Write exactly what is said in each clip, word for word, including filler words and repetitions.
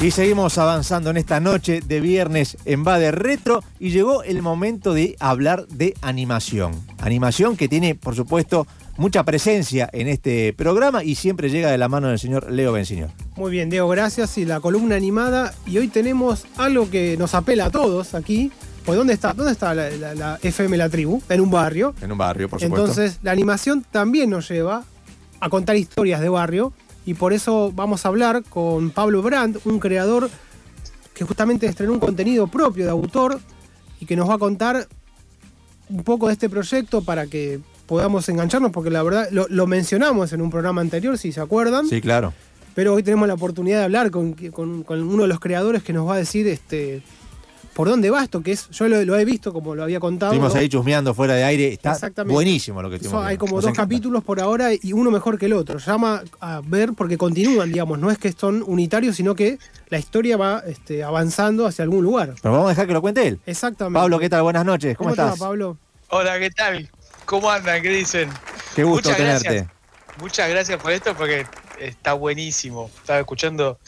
Y seguimos avanzando en esta noche de viernes en Va de Retro y llegó el momento de hablar de animación. Animación que tiene, por supuesto, mucha presencia en este programa y siempre llega de la mano del señor Leo Benzinho. Muy bien, Diego, gracias. Y la columna animada. Y hoy tenemos algo que nos apela a todos aquí. Pues ¿dónde está, dónde está la, la, la F M La Tribu? En un barrio. En un barrio, por supuesto. Entonces, la animación también nos lleva a contar historias de barrio. Y por eso vamos a hablar con Pablo Brand, un creador que justamente estrenó un contenido propio de autor y que nos va a contar un poco de este proyecto para que podamos engancharnos, porque la verdad lo, lo mencionamos en un programa anterior, si se acuerdan. Sí, claro. Pero hoy tenemos la oportunidad de hablar con, con, con uno de los creadores que nos va a decir este, por dónde va esto, que es, yo lo, lo he visto, como lo había contado. Estuvimos ahí chusmeando fuera de aire, está buenísimo lo que estuvimos. Hay como Nos dos encanta. capítulos por ahora y uno mejor que el otro. Llama a ver porque continúan, digamos, no es que son unitarios, sino que la historia va este, avanzando hacia algún lugar. Pero vamos a dejar que lo cuente él. Exactamente. Pablo, ¿qué tal? Buenas noches, ¿cómo, ¿Cómo estás? Está, Pablo? Hola, ¿qué tal? ¿Cómo andan? ¿Qué dicen? Qué gusto Muchas tenerte. Gracias. Muchas gracias por esto porque está buenísimo. Estaba escuchando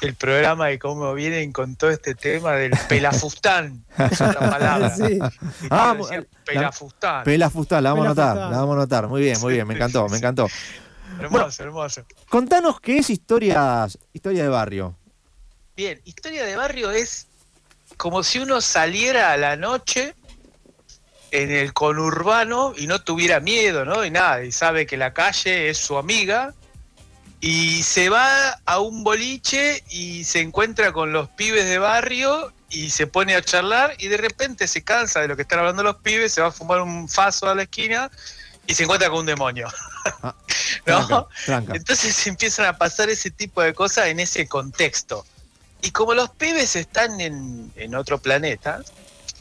el programa y cómo vienen con todo este tema del pelafustán. Esa es la palabra. Sí. Ah, decir, pelafustán. La, pelafustán, la vamos pelafustán. a notar, la vamos a notar. Muy bien, muy bien, me encantó, me encantó. Hermoso, bueno, hermoso. Contanos qué es historias, historia de barrio. Bien, historia de barrio es como si uno saliera a la noche en el conurbano y no tuviera miedo, ¿no? Y nada, y sabe que la calle es su amiga. Y se va a un boliche y se encuentra con los pibes de barrio y se pone a charlar y de repente se cansa de lo que están hablando los pibes, se va a fumar un faso a la esquina y se encuentra con un demonio. Ah, ¿no? Tranca, tranca. Entonces empiezan a pasar ese tipo de cosas en ese contexto. Y como los pibes están en, en otro planeta,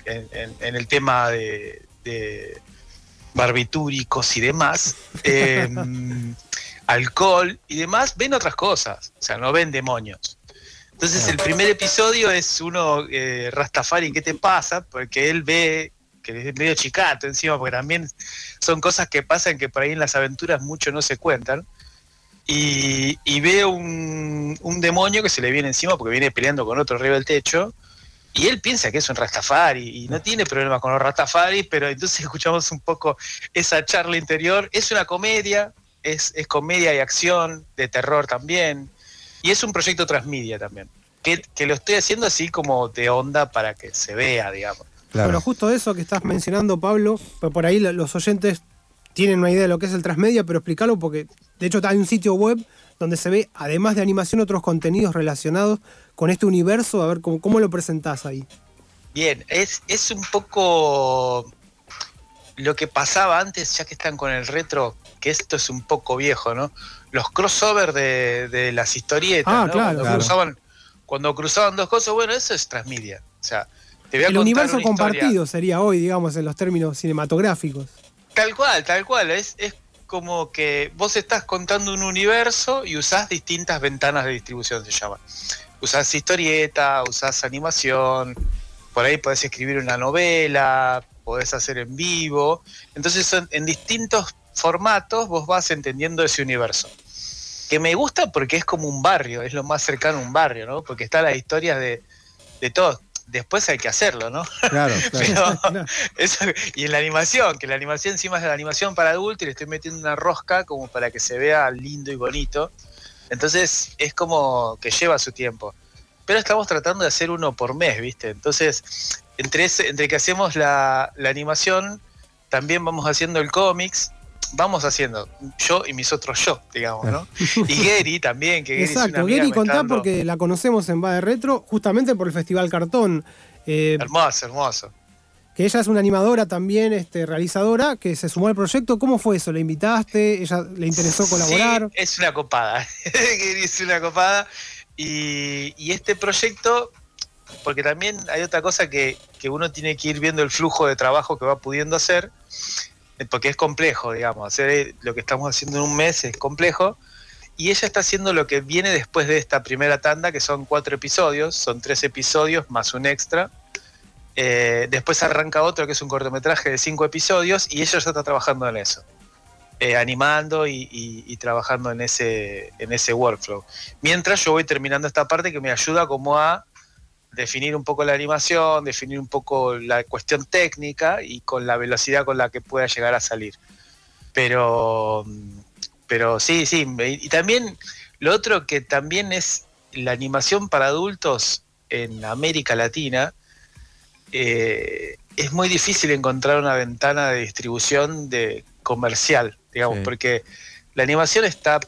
en, en, en el tema de, de barbitúricos y demás... Eh, alcohol y demás, ven otras cosas, o sea, no ven demonios. Entonces el primer episodio es uno, eh, Rastafari, ¿qué te pasa? Porque él ve que es medio chicato encima, porque también son cosas que pasan que por ahí en las aventuras mucho no se cuentan, y, y ve un, un demonio que se le viene encima porque viene peleando con otro arriba del techo, y él piensa que es un Rastafari, y no tiene problemas con los Rastafaris, pero entonces escuchamos un poco esa charla interior. Es una comedia, Es, es comedia y acción, de terror también, y es un proyecto transmedia también, que, que lo estoy haciendo así como de onda para que se vea, digamos. Claro. Bueno, justo eso que estás mencionando, Pablo, por ahí los oyentes tienen una idea de lo que es el transmedia, pero explícalo porque, de hecho, hay un sitio web donde se ve, además de animación, otros contenidos relacionados con este universo. A ver, ¿cómo, cómo lo presentás ahí? Bien, es, es un poco lo que pasaba antes, ya que están con el retro, que esto es un poco viejo, ¿no? Los crossovers de, de las historietas, ah, ¿no? Claro, cuando, claro. Cruzaban, cuando cruzaban dos cosas, bueno, eso es transmedia. O sea, te voy a el contar universo una compartido historia. Sería hoy, digamos, en los términos cinematográficos. Tal cual, tal cual. Es, es como que vos estás contando un universo y usás distintas ventanas de distribución, se llama. Usás historieta, usás animación, por ahí podés escribir una novela, podés hacer en vivo. Entonces, son en distintos formatos vos vas entendiendo ese universo, que me gusta porque es como un barrio, es lo más cercano a un barrio, ¿no? Porque están las historias de, de todos. Después hay que hacerlo, ¿no? Claro, claro. Pero no. Eso, y en la animación, que la animación encima es la animación para adultos y le estoy metiendo una rosca como para que se vea lindo y bonito, entonces es como que lleva su tiempo, pero estamos tratando de hacer uno por mes, ¿viste? Entonces entre, ese, entre que hacemos la, la animación también vamos haciendo el cómics. Vamos haciendo, yo y mis otros yo, digamos, ¿no? Y Geri también, que Geri Exacto, es una amiga. Geri, contá estando... porque la conocemos en Va de Retro, justamente por el Festival Cartoon. Eh, hermoso, hermoso. Que ella es una animadora también, este, realizadora, que se sumó al proyecto. ¿Cómo fue eso? ¿La invitaste? ¿Ella le interesó colaborar? Sí, es una copada. Geri es una copada. Y, y este proyecto, porque también hay otra cosa que, que uno tiene que ir viendo el flujo de trabajo que va pudiendo hacer, porque es complejo, digamos, hacer lo que estamos haciendo en un mes es complejo, y ella está haciendo lo que viene después de esta primera tanda, que son cuatro episodios, son tres episodios más un extra, eh, después arranca otro que es un cortometraje de cinco episodios, y ella ya está trabajando en eso. eh, animando y, y, y trabajando en ese, en ese workflow. Mientras yo voy terminando esta parte que me ayuda como a definir un poco la animación, definir un poco la cuestión técnica y con la velocidad con la que pueda llegar a salir. Pero, pero sí, sí. Y también lo otro que también es la animación para adultos en América Latina, eh, es muy difícil encontrar una ventana de distribución de comercial, digamos, sí, porque la animación está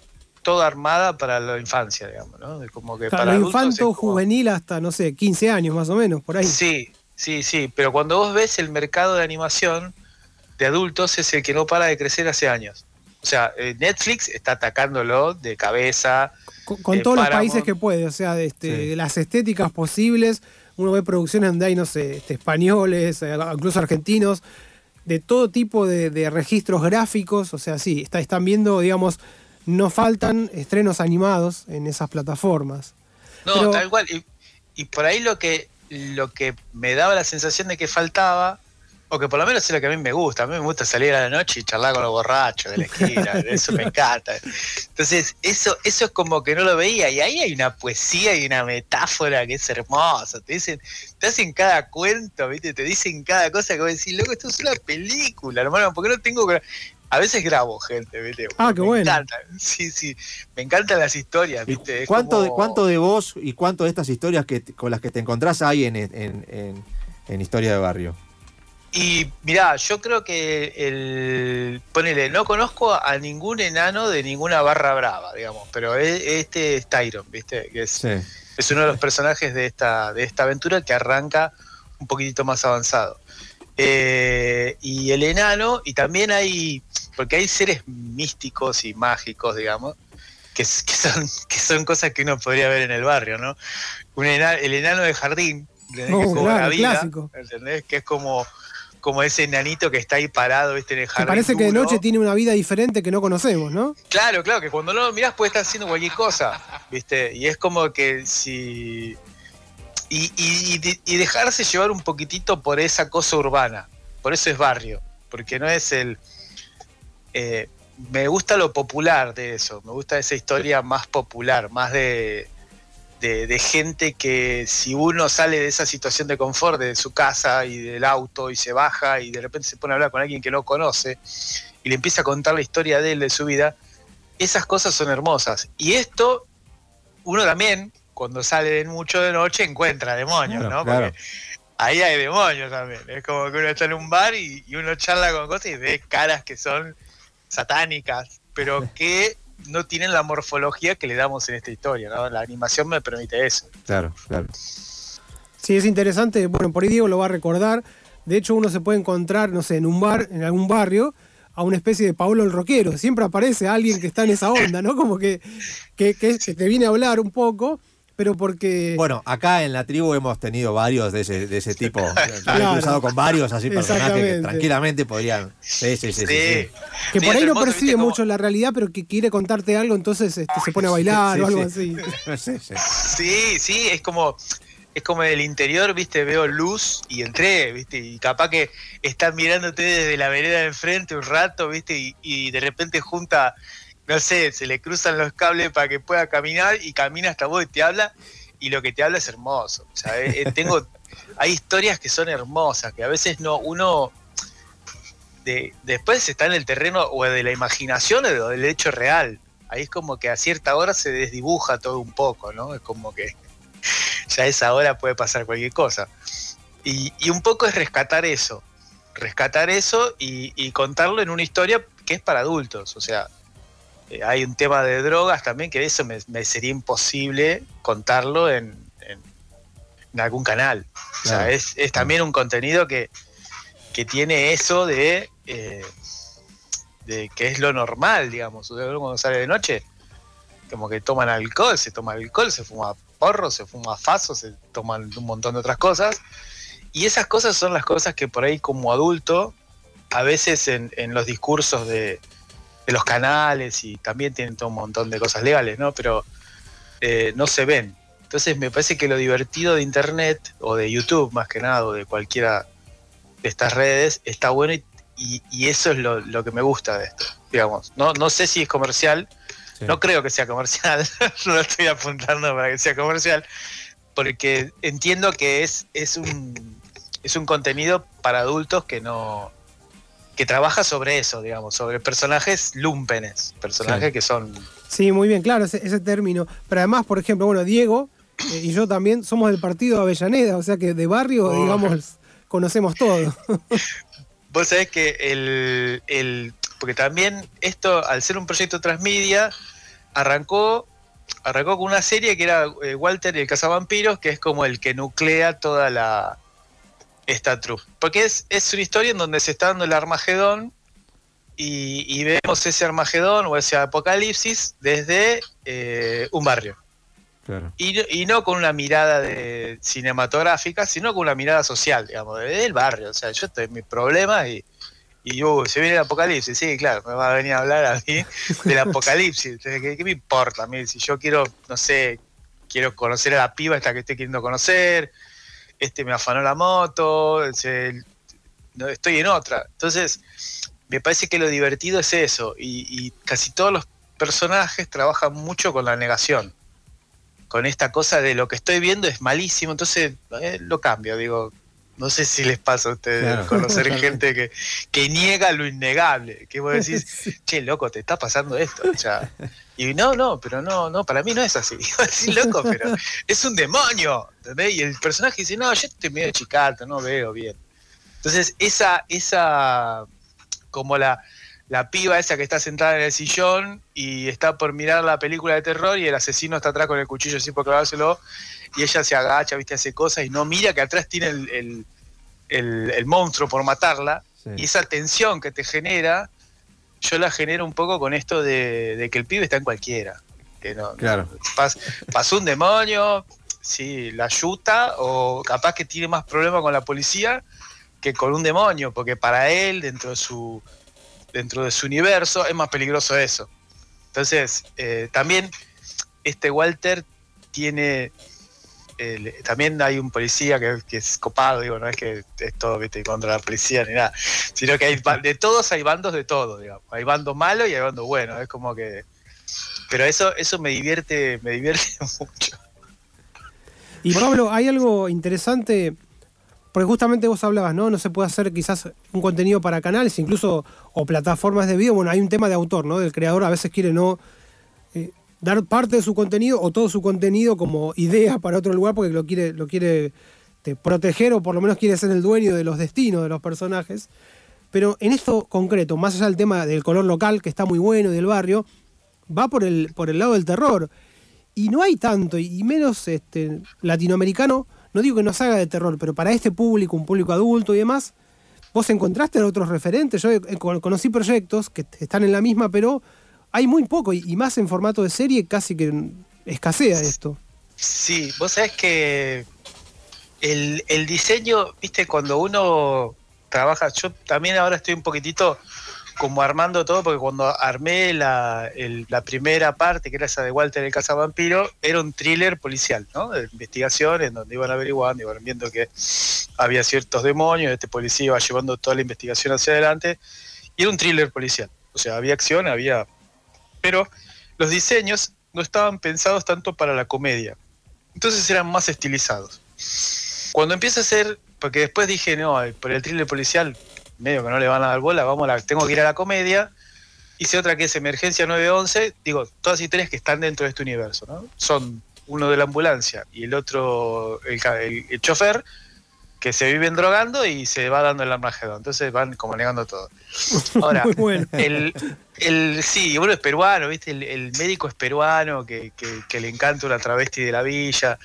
toda armada para la infancia, digamos, ¿no? Como que para, para los infanto como... juvenil hasta, no sé, quince años más o menos, por ahí. Sí, sí, sí, pero cuando vos ves el mercado de animación de adultos es el que no para de crecer hace años. O sea, Netflix está atacándolo de cabeza. Con, con eh, todos Paramount, los países que puede, o sea, de este, sí, de las estéticas posibles. Uno ve producciones donde hay, no sé, este, españoles, incluso argentinos, de todo tipo de, de registros gráficos. O sea, sí, está, están viendo, digamos, no faltan estrenos animados en esas plataformas. No, pero, tal cual. Y, y por ahí lo que, lo que me daba la sensación de que faltaba, o que por lo menos es lo que a mí me gusta. A mí me gusta salir a la noche y charlar con los borrachos de la esquina. Eso me encanta. Entonces, eso, eso es como que no lo veía. Y ahí hay una poesía y una metáfora que es hermosa. Te dicen, te hacen cada cuento, ¿viste? Te dicen cada cosa que vos decís, loco, esto es una película, hermano, porque no tengo... A veces grabo, gente, ¿viste? Ah, qué me bueno. Encanta. Sí, sí. Me encantan las historias, ¿viste? Es ¿Cuánto, como... de, ¿Cuánto de vos y cuánto de estas historias que, con las que te encontrás hay en, en, en, en Historia de Barrio? Y mirá, yo creo que el, ponele, no conozco a ningún enano de ninguna barra brava, digamos, pero este es Tyron, ¿viste? Que es, sí, es uno de los personajes de esta, de esta aventura que arranca un poquitito más avanzado. Eh, y el enano, y también hay, porque hay seres místicos y mágicos, digamos, que, que, son, que son cosas que uno podría ver en el barrio, ¿no? Un enano, el enano de jardín, ¿entendés? Oh, que es como la vida, ¿entendés? Que es como... como ese enanito que está ahí parado, ¿viste? En el jardín. Me parece que de noche tiene una vida diferente que no conocemos, ¿no? Claro, claro, que cuando no lo mirás puede estar haciendo cualquier cosa, ¿viste? Y es como que si... Y, y, y, y dejarse llevar un poquitito por esa cosa urbana, por eso es barrio, porque no es el... Eh, me gusta lo popular de eso, me gusta esa historia más popular, más de... De, de gente que si uno sale de esa situación de confort, de su casa y del auto y se baja y de repente se pone a hablar con alguien que no conoce y le empieza a contar la historia de él, de su vida, esas cosas son hermosas. Y esto, uno también, cuando sale mucho de noche, encuentra demonios, claro, ¿no? Porque claro, ahí hay demonios también. Es como que uno está en un bar y, y uno charla con cosas y ve caras que son satánicas, pero que... no tienen la morfología que le damos en esta historia, ¿no? La animación me permite eso. Claro, claro. Sí, es interesante. Bueno, por ahí Diego lo va a recordar. De hecho, uno se puede encontrar, no sé, en un bar, en algún barrio, a una especie de Paolo el Roquero. Siempre aparece alguien que está en esa onda, ¿no? Como que, que, que, que te viene a hablar un poco, pero porque... Bueno, acá en La Tribu hemos tenido varios de ese, de ese tipo. Claro. He cruzado con varios así personajes que tranquilamente podrían... Sí, sí, sí, sí, sí, sí. Que sí, por ahí hermoso, no percibe como... mucho la realidad, pero que quiere contarte algo, entonces este, se pone a bailar sí, o algo sí, así. Sí, sí, sí, sí, es como... Es como del interior, viste, veo luz y entré, viste, y capaz que están mirándote desde la vereda de enfrente un rato, viste, y, y de repente junta... No sé, se le cruzan los cables para que pueda caminar y camina hasta vos y te habla, y lo que te habla es hermoso. O sea, eh, tengo, hay historias que son hermosas, que a veces no uno de, después está en el terreno o de la imaginación o del hecho real. Ahí es como que a cierta hora se desdibuja todo un poco, ¿no? Es como que ya a esa hora puede pasar cualquier cosa. Y, y un poco es rescatar eso, rescatar eso y, y contarlo en una historia que es para adultos, o sea... Hay un tema de drogas también, que eso me, me sería imposible contarlo en, en, en algún canal. Claro. O sea, es, es también un contenido que, que tiene eso de, eh, de que es lo normal, digamos. O sea, cuando sale de noche, como que toman alcohol, se toma alcohol, se fuma porro, se fuma faso, se toman un montón de otras cosas. Y esas cosas son las cosas que por ahí como adulto, a veces en, en los discursos de... de los canales y también tienen todo un montón de cosas legales, ¿no? Pero eh, no se ven. Entonces me parece que lo divertido de internet o de YouTube más que nada o de cualquiera de estas redes está bueno y, y, y eso es lo, lo que me gusta de esto. digamos. No, no sé si es comercial, sí. No creo que sea comercial, no estoy apuntando para que sea comercial, porque entiendo que es, es un es un contenido para adultos que no que trabaja sobre eso, digamos, sobre personajes lumpenes, personajes sí. que son... Sí, muy bien, claro, ese, ese término. Pero además, por ejemplo, bueno, Diego eh, y yo también somos del partido Avellaneda, o sea que de barrio, oh. digamos, conocemos todo. Vos sabés que el, el... Porque también esto, al ser un proyecto transmedia, arrancó, arrancó con una serie que era eh, Walter y el Cazavampiros, que es como el que nuclea toda la... esta trupe. Porque es, es una historia en donde se está dando el Armagedón y, y vemos ese Armagedón o ese apocalipsis desde eh, un barrio. Claro. Y, y no con una mirada de cinematográfica, sino con una mirada social, digamos, desde el barrio. O sea, yo estoy en mis problemas y, y uh, se viene el apocalipsis. Sí, claro, me va a venir a hablar a mí del apocalipsis. ¿Qué, qué me importa a mí? Si yo quiero, no sé, quiero conocer a la piba esta que estoy queriendo conocer... Este me afanó la moto, se, no, estoy en otra. Entonces, me parece que lo divertido es eso. Y, y casi todos los personajes trabajan mucho con la negación. Con esta cosa de lo que estoy viendo es malísimo, entonces eh, lo cambio. Digo, no sé si les pasa a ustedes claro. conocer gente que, que niega lo innegable. Que vos decís, che, loco, te está pasando esto. O sea, y no, no, pero no, no, para mí no es así. Es loco, pero es un demonio. ¿Entendés? Y el personaje dice, no, yo estoy medio chicato, no veo bien. Entonces, esa, esa, como la, la piba esa que está sentada en el sillón y está por mirar la película de terror y el asesino está atrás con el cuchillo así por clavárselo y ella se agacha, viste, hace cosas y no mira que atrás tiene el, el, el, el monstruo por matarla. Sí. Y esa tensión que te genera, yo la genero un poco con esto de, de que el pibe está en cualquiera. Que no, claro. no, pas, pasó un demonio, sí, la yuta, o capaz que tiene más problema con la policía que con un demonio, porque para él, dentro de su, dentro de su universo, es más peligroso eso. Entonces, eh, también este Walter tiene... El, también hay un policía que, que es copado, digo, no es que es todo viste contra la policía ni nada, sino que hay de todos hay bandos de todo, digamos, hay bandos malos y hay bandos buenos, es como que, pero eso, eso me divierte, me divierte mucho. Y Pablo, hay algo interesante, porque justamente vos hablabas, ¿no? No se puede hacer quizás un contenido para canales, incluso o plataformas de video, bueno, hay un tema de autor, ¿no? Del creador a veces quiere no eh, dar parte de su contenido o todo su contenido como idea para otro lugar porque lo quiere, lo quiere te, proteger o por lo menos quiere ser el dueño de los destinos de los personajes. Pero en esto concreto, más allá del tema del color local, que está muy bueno, y del barrio, va por el, por el lado del terror. Y no hay tanto, y menos este, latinoamericano, no digo que no se haga de terror, pero para este público, un público adulto y demás, vos encontraste a otros referentes. Yo conocí proyectos que están en la misma, pero... hay muy poco, y más en formato de serie casi que escasea esto. Sí, vos sabés que el, el diseño, viste, cuando uno trabaja, yo también ahora estoy un poquitito como armando todo, porque cuando armé la, el, la primera parte, que era esa de Walter el Cazavampiro, era un thriller policial, ¿no? De investigación, en donde iban averiguando, iban viendo que había ciertos demonios, este policía iba llevando toda la investigación hacia adelante, y era un thriller policial. O sea, había acción, había... pero los diseños no estaban pensados tanto para la comedia. Entonces eran más estilizados. Cuando empieza a ser... porque después dije, no, por el thriller policial, medio que no le van a dar bola, vamos a la, tengo que ir a la comedia. Hice otra que es Emergencia nueve once. Digo, todas y tres que están dentro de este universo, ¿no? Son uno de la ambulancia y el otro, el, el, el chofer, que se viven drogando y se va dando el Armagedón. Entonces van como negando todo. Ahora, bueno. el... El, sí, uno es peruano, ¿viste? El, el médico es peruano que, que, que le encanta una travesti de la villa.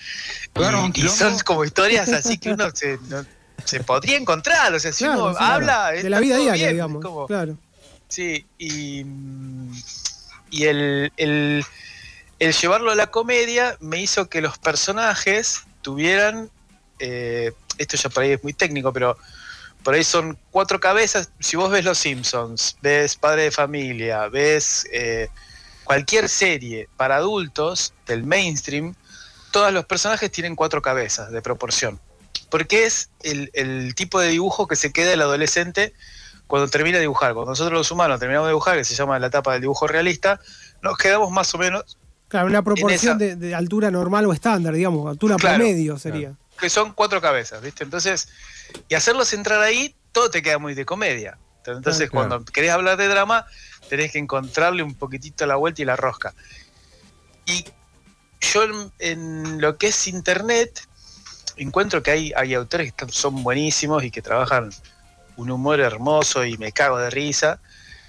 Bueno, y, y son como historias así que uno se, no, se podría encontrar. O sea, si claro, uno sí, habla. Claro. De la vida diaria, bien, digamos. Como, claro. Sí, y, y el, el, el llevarlo a la comedia me hizo que los personajes tuvieran. Eh, esto ya por ahí es muy técnico, pero. Por ahí son cuatro cabezas. Si vos ves Los Simpsons, ves Padre de Familia, ves eh, cualquier serie para adultos del mainstream, todos los personajes tienen cuatro cabezas de proporción. Porque es el, el tipo de dibujo que se queda el adolescente cuando termina de dibujar, cuando nosotros los humanos terminamos de dibujar, que se llama la etapa del dibujo realista, nos quedamos más o menos... Claro, una proporción de, de altura normal o estándar, digamos, altura claro, promedio sería. Claro. Que son cuatro cabezas, ¿viste? Entonces, y hacerlos entrar ahí, todo te queda muy de comedia. Entonces, ah, claro. cuando querés hablar de drama, tenés que encontrarle un poquitito la vuelta y la rosca. Y yo en, en lo que es internet, encuentro que hay, hay autores que son buenísimos y que trabajan un humor hermoso y me cago de risa,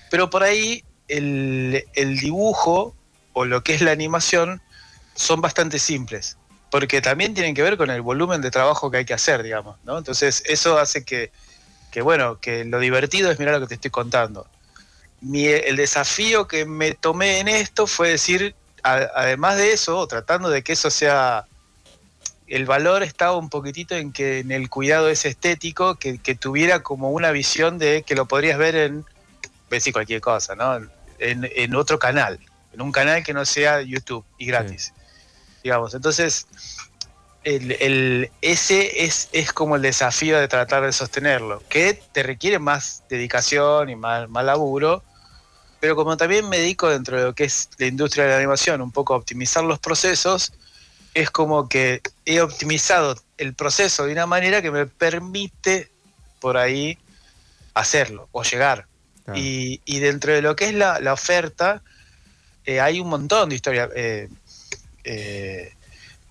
pero por ahí el, el dibujo o lo que es la animación son bastante simples, porque también tienen que ver con el volumen de trabajo que hay que hacer, digamos, ¿no? Entonces eso hace que, que bueno, que lo divertido es mirar lo que te estoy contando. Mi, el desafío que me tomé en esto fue decir, a, además de eso, tratando de que eso sea... El valor estaba un poquitito en que en el cuidado ese estético, que, que tuviera como una visión de que lo podrías ver en, decir cualquier cosa, ¿no? En, en otro canal, en un canal que no sea YouTube y gratis, sí. digamos. Entonces, el, el, ese es, es como el desafío de tratar de sostenerlo, que te requiere más dedicación y más, más laburo, pero como también me dedico dentro de lo que es la industria de la animación, un poco a optimizar los procesos, es como que he optimizado el proceso de una manera que me permite por ahí hacerlo o llegar. Ah. Y, y dentro de lo que es la, la oferta, eh, hay un montón de historias. Eh, eh,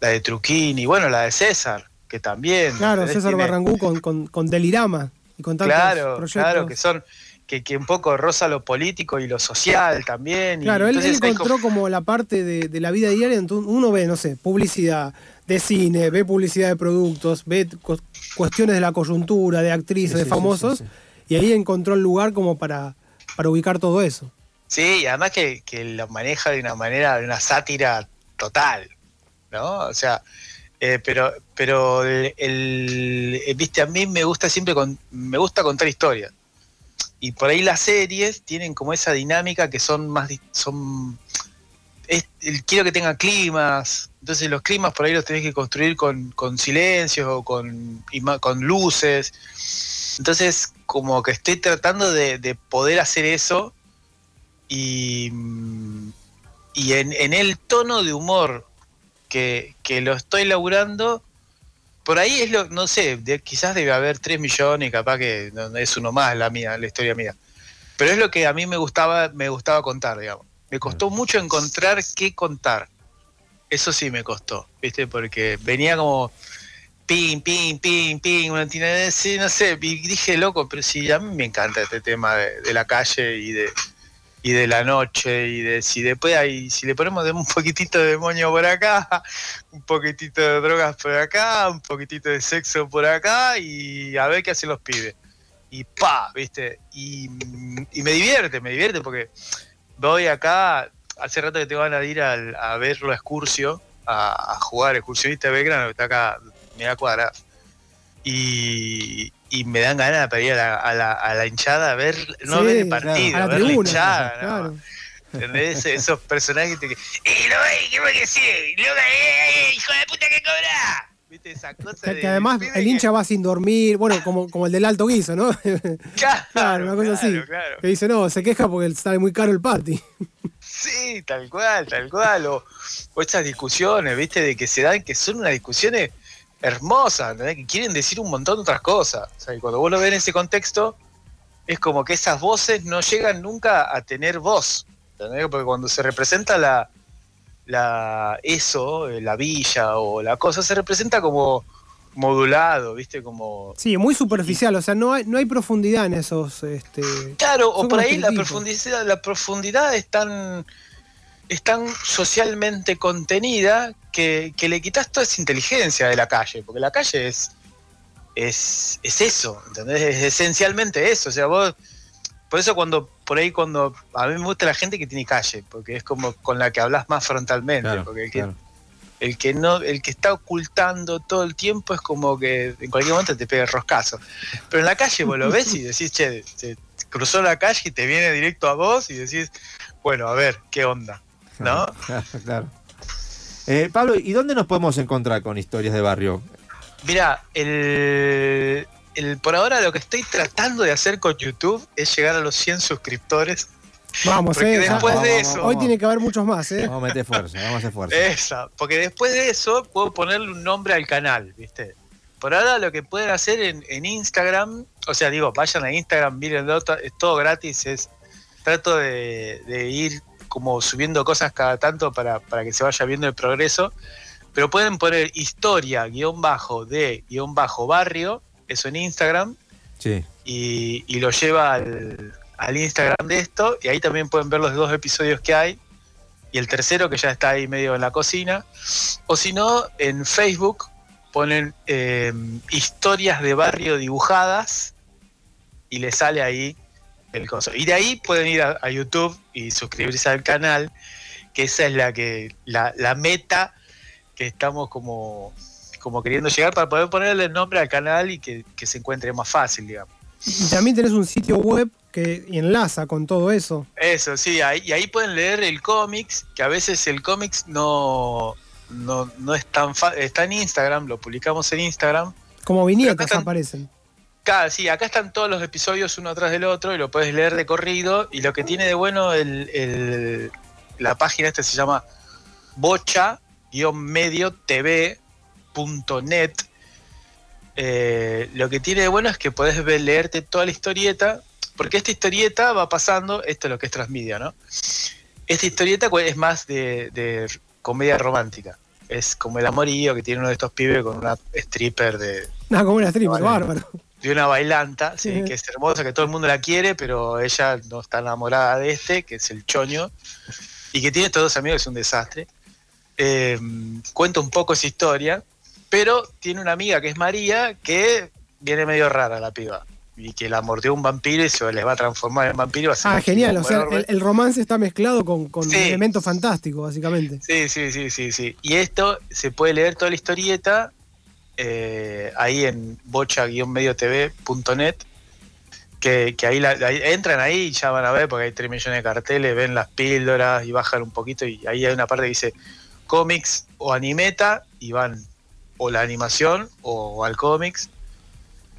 la de Truquini, bueno, la de César, que también... Claro, César tiene... Barrangú con, con, con Delirama y con tantos claro, proyectos. Claro, que son... Que, que un poco roza lo político y lo social también. Claro, y él encontró como... como la parte de, de la vida diaria. Entonces uno ve, no sé, publicidad de cine, ve publicidad de productos, ve cu- cuestiones de la coyuntura, de actrices, sí, de sí, famosos, sí, sí, sí. y ahí encontró el lugar como para, para ubicar todo eso. Sí, y además que, que lo maneja de una manera, de una sátira total, ¿no? O sea, eh, pero, pero el, el, viste, a mí me gusta siempre, con, me gusta contar historias. Y por ahí las series tienen como esa dinámica que son más... son es, el, quiero que tenga climas, entonces los climas por ahí los tenés que construir con, con silencios o con, con luces. Entonces como que estoy tratando de, de poder hacer eso y, y en, en el tono de humor que, que lo estoy laburando... Por ahí es lo, no sé, de, quizás debe haber tres millones y capaz que no, es uno más la mía, la historia mía. Pero es lo que a mí me gustaba, me gustaba contar, digamos. Me costó mucho encontrar qué contar. Eso sí me costó, ¿viste? Porque venía como ping, ping, ping, ping, una tina de sí, no sé, y dije, loco, pero sí, a mí me encanta este tema de, de la calle y de y de la noche, y de si después hay, si le ponemos un poquitito de demonio por acá, un poquitito de drogas por acá, un poquitito de sexo por acá, y a ver qué hacen los pibes. Y pa, viste, y, y me divierte, me divierte porque voy acá, hace rato que te van a ir a, a verlo a Excursio, a, a jugar Excursionista Belgrano, que está acá, me da cuadra, y... Y me dan ganas de pedir a la, a la, a la hinchada a ver, no sí, ver el partido, claro, a, a ver tribuna, la hinchada. Claro. ¿No? ¿Entendés? Esos personajes que te ¡Eh, lo veis! ¿Qué fue que sí? ¡Eh, hijo de puta que cobrá! ¿Viste esa cosa? Que, de, que además el hincha que... va sin dormir, bueno, como, como el del Alto Guiso, ¿no? Claro, claro una cosa claro, así. Claro. Que dice, no, se queja porque sale muy caro el party. Sí, tal cual, tal cual. O, o estas discusiones, ¿viste? De que se dan, que son unas discusiones... hermosas, ¿entendés? Que quieren decir un montón de otras cosas. O sea, y cuando vos lo ves en ese contexto, es como que esas voces no llegan nunca a tener voz, ¿entendés? Porque cuando se representa la, la eso, la villa o la cosa, se representa como modulado, ¿viste? Como... Sí, muy superficial, y, o sea, no hay, no hay profundidad en esos... Este, claro, o por ahí la profundidad, la profundidad es tan... es tan socialmente contenida que, que le quitas toda esa inteligencia de la calle, porque la calle es es, es eso, ¿entendés? Es esencialmente eso, o sea, vos, por eso cuando, por ahí cuando, a mí me gusta la gente que tiene calle, porque es como con la que hablas más frontalmente, claro, porque el que, claro. el que no, el que está ocultando todo el tiempo es como que en cualquier momento te pega el roscazo, pero en la calle vos lo ves y decís, che, se cruzó la calle y te viene directo a vos y decís, bueno, a ver, ¿qué onda? ¿No? Claro, claro. Eh, Pablo, ¿y dónde nos podemos encontrar con Historias de Barrio? Mirá, el, el, por ahora lo que estoy tratando de hacer con YouTube es llegar a los cien suscriptores. Vamos, porque eh, después vamos, de vamos, eso vamos. Hoy tiene que haber muchos más, ¿eh? Vamos a meter fuerza, vamos a hacer fuerza. Esa, porque después de eso puedo ponerle un nombre al canal, ¿viste? Por ahora lo que pueden hacer en, en Instagram, o sea, digo, vayan a Instagram, miren, es todo gratis, es trato de, de ir como subiendo cosas cada tanto para, para que se vaya viendo el progreso, pero pueden poner historia guión bajo de guión bajo barrio, eso en Instagram, sí. y, y lo lleva al... al Instagram de esto, y ahí también pueden ver los dos episodios que hay, y el tercero que ya está ahí medio en la cocina, o si no, en Facebook ponen eh, historias de barrio dibujadas, y les sale ahí el coso. Y de ahí pueden ir a, a YouTube y suscribirse al canal, que esa es la que la, la meta que estamos como, como queriendo llegar, para poder ponerle el nombre al canal y que, que se encuentre más fácil, digamos. Y también tenés un sitio web que enlaza con todo eso. Eso, sí, ahí, y ahí pueden leer el cómics, que a veces el cómics no, no, no es tan fácil. Está en Instagram, lo publicamos en Instagram. Como viñetas aparecen. Claro, sí, acá están todos los episodios uno atrás del otro y lo puedes leer de corrido. Y lo que tiene de bueno el, el, la página esta se llama bocha-medio t v punto net. Eh, lo que tiene de bueno es que podés ver, leerte toda la historieta, porque esta historieta va pasando, esto es lo que es transmedia, ¿no? Esta historieta es más de, de comedia romántica, es como el amorío que tiene uno de estos pibes con una stripper de... No, como una stripper, bárbaro. De una bailanta, sí, sí, que es hermosa, que todo el mundo la quiere, pero ella no está enamorada de este, que es el choño, y que tiene estos dos amigos, es un desastre. Eh, cuenta un poco esa historia, pero tiene una amiga que es María, que viene medio rara la piba, y que la mordió un vampiro y se les va a transformar en vampiro. Ah, genial, o sea, el, el romance está mezclado con, con sí. elementos fantásticos, básicamente. Sí, sí, sí, sí, sí. Y esto se puede leer toda la historieta eh, ahí en bocha guión medio t v punto net, que, que ahí, la, ahí entran ahí y ya van a ver, porque hay tres millones de carteles, ven las píldoras y bajan un poquito, y ahí hay una parte que dice cómics o animeta, y van o la animación o, o al cómics.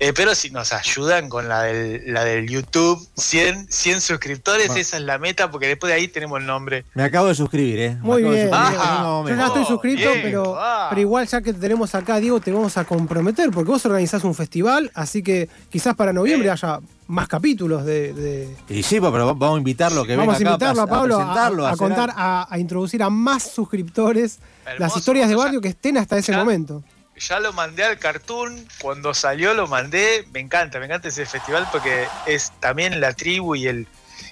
Eh, pero si nos ayudan con la del, la del YouTube, cien, cien suscriptores, bueno, esa es la meta, porque después de ahí tenemos el nombre. Me acabo de suscribir, ¿eh? Me Muy bien. Yo ya estoy suscrito, bien, pero, pero igual ya que te tenemos acá, Diego, te vamos a comprometer, porque vos organizás un festival, así que quizás para noviembre eh. haya más capítulos de, de... Y sí, pero vamos a invitarlo, que vamos venga a invitarlo acá a Pablo, a, presentarlo, a, a, a contar, a, a introducir a más suscriptores hermoso, las historias de barrio ya, que estén hasta ese ya. momento. Ya lo mandé al Cartoon, cuando salió lo mandé, me encanta, me encanta ese festival porque es también la tribu y el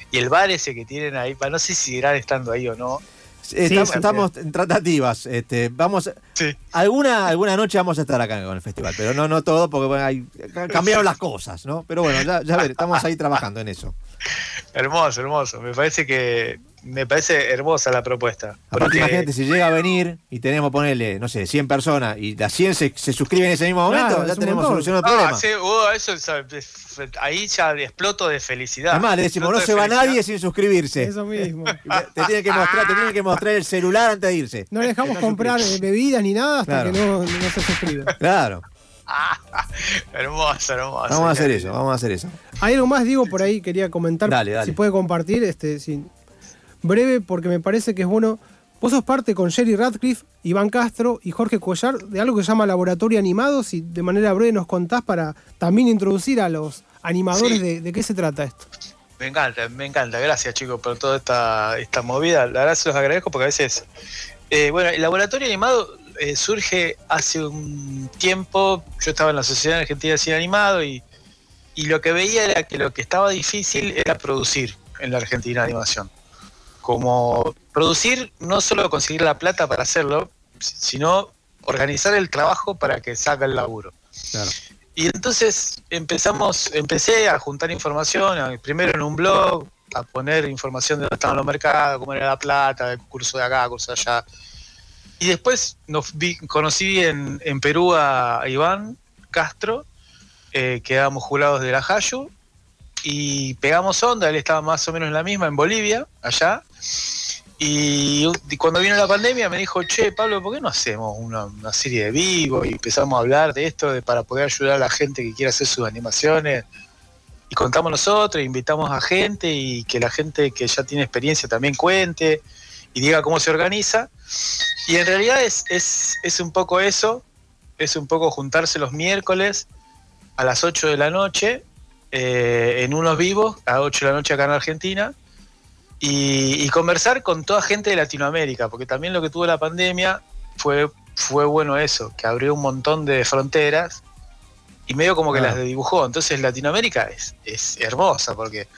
y el bar ese que tienen ahí, no sé si irán estando ahí o no. Sí, estamos, estamos en tratativas, este, vamos sí. alguna, alguna noche vamos a estar acá con el festival, pero no, no todo porque bueno, hay, cambiaron las cosas, ¿no? Pero bueno, ya, ya ver, estamos ahí trabajando en eso. Hermoso, hermoso, me parece que me parece hermosa la propuesta. Aparte, porque... imagínate, si llega a venir y tenemos, ponerle, no sé, cien personas y las cien se, se suscriben en ese mismo momento, claro, ya tenemos solucionado el problema. Ah, sí, oh, eso, ahí ya exploto de felicidad. Además, le decimos, exploto no se va felicidad. nadie sin suscribirse. Eso mismo. Te tienen que mostrar, te tienen que mostrar el celular antes de irse. No le dejamos comprar suscribir. bebidas ni nada hasta claro. que no, no se suscriba. Claro. Ah, hermoso, hermoso. Vamos a hacer eso, vamos a hacer eso. Hay algo más, Diego, por ahí quería comentar. Dale, dale. Si puede compartir, este, si... breve, porque me parece que es bueno. Vos sos parte con Jerry Radcliffe, Iván Castro y Jorge Collar de algo que se llama Laboratorio Animado. Si de manera breve nos contás para también introducir a los animadores sí. de, de qué se trata esto. Me encanta, me encanta. Gracias, chicos, por toda esta, esta movida. La verdad se los agradezco porque a veces... Eh, bueno, el Laboratorio Animado eh, surge hace un tiempo. Yo estaba en la Sociedad Argentina de Cine Animado y, y lo que veía era que lo que estaba difícil era producir en la Argentina de animación. Como producir, no solo conseguir la plata para hacerlo, sino organizar el trabajo para que salga el laburo. Claro. Y entonces empezamos, empecé a juntar información, primero en un blog, a poner información de dónde estaban los mercados, cómo era la plata, el curso de acá, curso de allá. Y después nos vi, conocí en, en Perú a Iván Castro, eh, que éramos jurados de la Hayu, y pegamos onda, él estaba más o menos en la misma, en Bolivia, allá. Y, y cuando vino la pandemia me dijo, che, Pablo, ¿por qué no hacemos una, una serie de vivos? Y empezamos a hablar de esto de, para poder ayudar a la gente que quiera hacer sus animaciones. Y contamos nosotros, invitamos a gente y que la gente que ya tiene experiencia también cuente y diga cómo se organiza. Y en realidad es, es, es un poco eso, es un poco juntarse los miércoles a las ocho de la noche eh, en unos vivos, a las ocho de la noche acá en Argentina. Y, y conversar con toda gente de Latinoamérica, porque también lo que tuvo la pandemia fue, fue bueno eso, que abrió un montón de fronteras y medio como que ah. las dibujó. Entonces Latinoamérica es, es hermosa, porque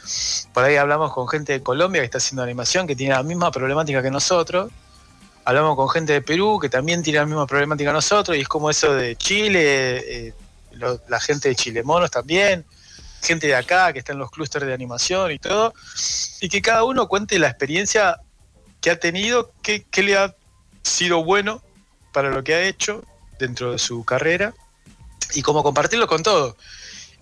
por ahí hablamos con gente de Colombia que está haciendo animación, que tiene la misma problemática que nosotros. Hablamos con gente de Perú que también tiene la misma problemática que nosotros, y es como eso de Chile, eh, lo, la gente de Chile Monos también, gente de acá que está en los clústeres de animación y todo, y que cada uno cuente la experiencia que ha tenido, que, que le ha sido bueno para lo que ha hecho dentro de su carrera, y como compartirlo con todo,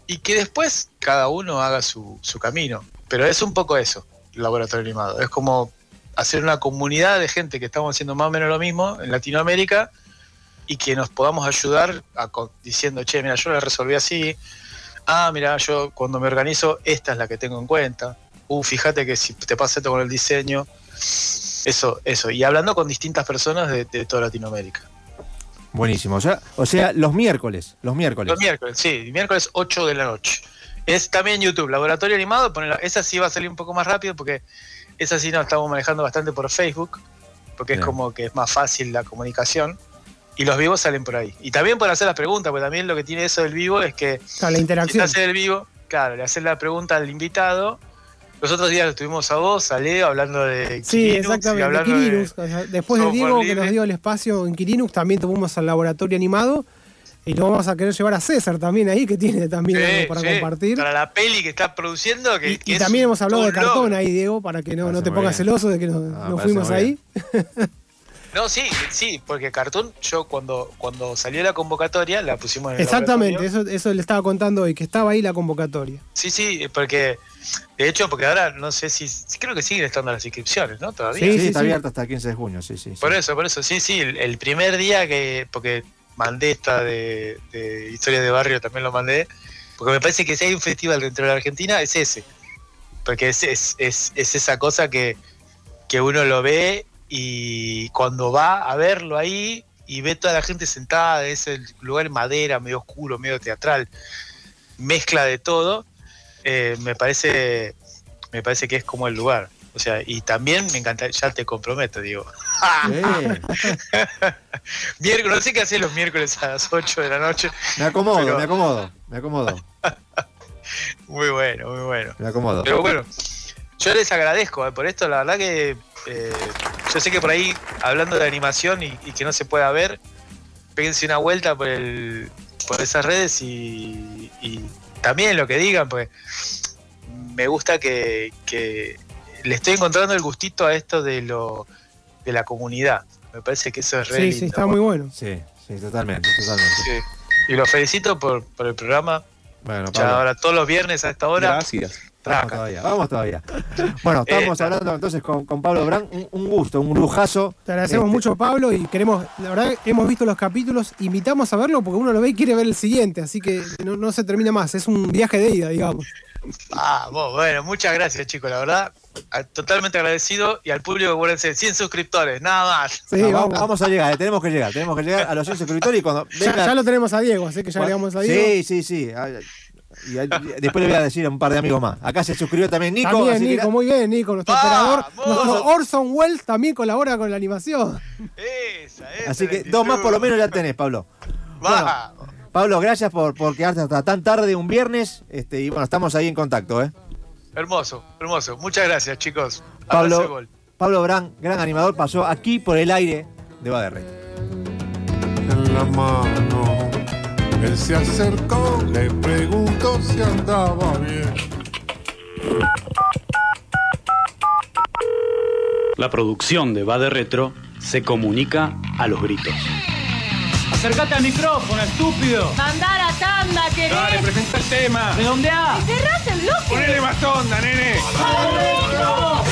y que después cada uno haga su, su camino. Pero es un poco eso, el Laboratorio Animado, es como hacer una comunidad de gente que estamos haciendo más o menos lo mismo en Latinoamérica, y que nos podamos ayudar a, diciendo, che, mira, yo la resolví así. Ah, mira, yo cuando me organizo, esta es la que tengo en cuenta. Uh, fíjate que si te pasa esto con el diseño. Eso, eso. Y hablando con distintas personas de, de toda Latinoamérica. Buenísimo. O sea, o sea, los miércoles. Los miércoles. Los miércoles, sí. Miércoles ocho de la noche. Es también YouTube, Laboratorio Animado. Ponelo. Esa sí va a salir un poco más rápido porque esa sí nos estamos manejando bastante por Facebook. Porque bien, es como que es más fácil la comunicación. Y los vivos salen por ahí. Y también pueden hacer las preguntas, porque también lo que tiene eso del vivo es que... Con la interacción. Si haces el vivo, claro, le haces la pregunta al invitado. Los otros días lo tuvimos a vos, a Leo, hablando de Quirinux. Sí, exactamente, de Quirinux. De, Después de Diego, libre, que nos dio el espacio en Quirinux, también tuvimos al Laboratorio Animado. Y lo vamos a querer llevar a César también ahí, que tiene también sí, algo para sí, compartir. Para la peli que está produciendo. Que, y, que y también hemos hablado de Cartoon ahí, Diego, para que no, no te pongas celoso de que nos, no, nos fuimos ahí. No, sí, sí, porque Cartoon, yo cuando, cuando salió la convocatoria, la pusimos en el exactamente, eso, eso le estaba contando hoy, que estaba ahí la convocatoria. Sí, sí, porque, de hecho, porque ahora no sé si, creo que siguen estando las inscripciones, ¿no? Todavía. Sí, sí, sí está sí. abierta hasta el quince de junio, sí, sí. Por sí. eso, por eso, sí, sí, el, el primer día que, porque mandé esta de, de Historias de Barrio, también lo mandé, porque me parece que si hay un festival dentro de la Argentina, es ese. Porque es, es, es, es esa cosa que, que uno lo ve. Y cuando va a verlo ahí y ve toda la gente sentada en ese lugar en madera, medio oscuro, medio teatral, mezcla de todo, eh, me parece me parece que es como el lugar. O sea, y también me encanta, ya te comprometo, digo. Sí. Miércoles, no sé qué hacer los miércoles a las ocho de la noche. Me acomodo, pero... me acomodo, me acomodo. Muy bueno, muy bueno. Me acomodo. Pero bueno, yo les agradezco eh, por esto, la verdad que... Eh, yo sé que por ahí, hablando de animación y, y que no se pueda ver, péguense una vuelta por, el, por esas redes y, y también lo que digan, porque me gusta que, que le estoy encontrando el gustito a esto de lo de la comunidad. Me parece que eso es re lindo. Sí, sí, está muy bueno. Sí, sí, totalmente, totalmente. Sí. Y los felicito por, por el programa. Bueno, ya ahora todos los viernes a esta hora. Gracias. Vamos todavía, vamos todavía. Bueno, estamos eh, hablando entonces con, con Pablo Brand. Un, un gusto, un lujazo. Te agradecemos este. mucho, Pablo, y queremos, la verdad, hemos visto los capítulos, invitamos a verlo porque uno lo ve y quiere ver el siguiente, así que no, no se termina más, es un viaje de ida, digamos. Ah, bueno, muchas gracias, chicos, la verdad, totalmente agradecido, y al público, acuérdense, cien suscriptores, nada más. Sí, no, vamos, vamos a llegar, eh, tenemos que llegar, tenemos que llegar a los cien suscriptores y cuando... Ya, la... ya lo tenemos a Diego, así que ya llegamos a Diego. Sí, sí, sí. Y después le voy a decir a un par de amigos más. Acá se suscribió también Nico. También así Nico, que... muy bien, Nico, nuestro operador. Nuestro Orson Welles también colabora con la animación. Esa, esa. Así que dos más por lo menos ya tenés, Pablo. Va. Bueno, Pablo, gracias por, por quedarte hasta tan tarde un viernes. Este, y bueno, estamos ahí en contacto, ¿eh? Hermoso, hermoso. Muchas gracias, chicos. Pablo, Pablo Brand, gran animador, pasó aquí por el aire de Va de Retro. En la mano. Él se acercó, le preguntó si andaba bien. La producción de Va de Retro se comunica a los gritos. ¡Acércate al micrófono, estúpido! ¡Mandá la tanda, querés! ¡Dale, presenta el tema! ¡Redondeá! ¡Cerrás el bloque! ¡Ponele más onda, nene! ¡Va de Retro!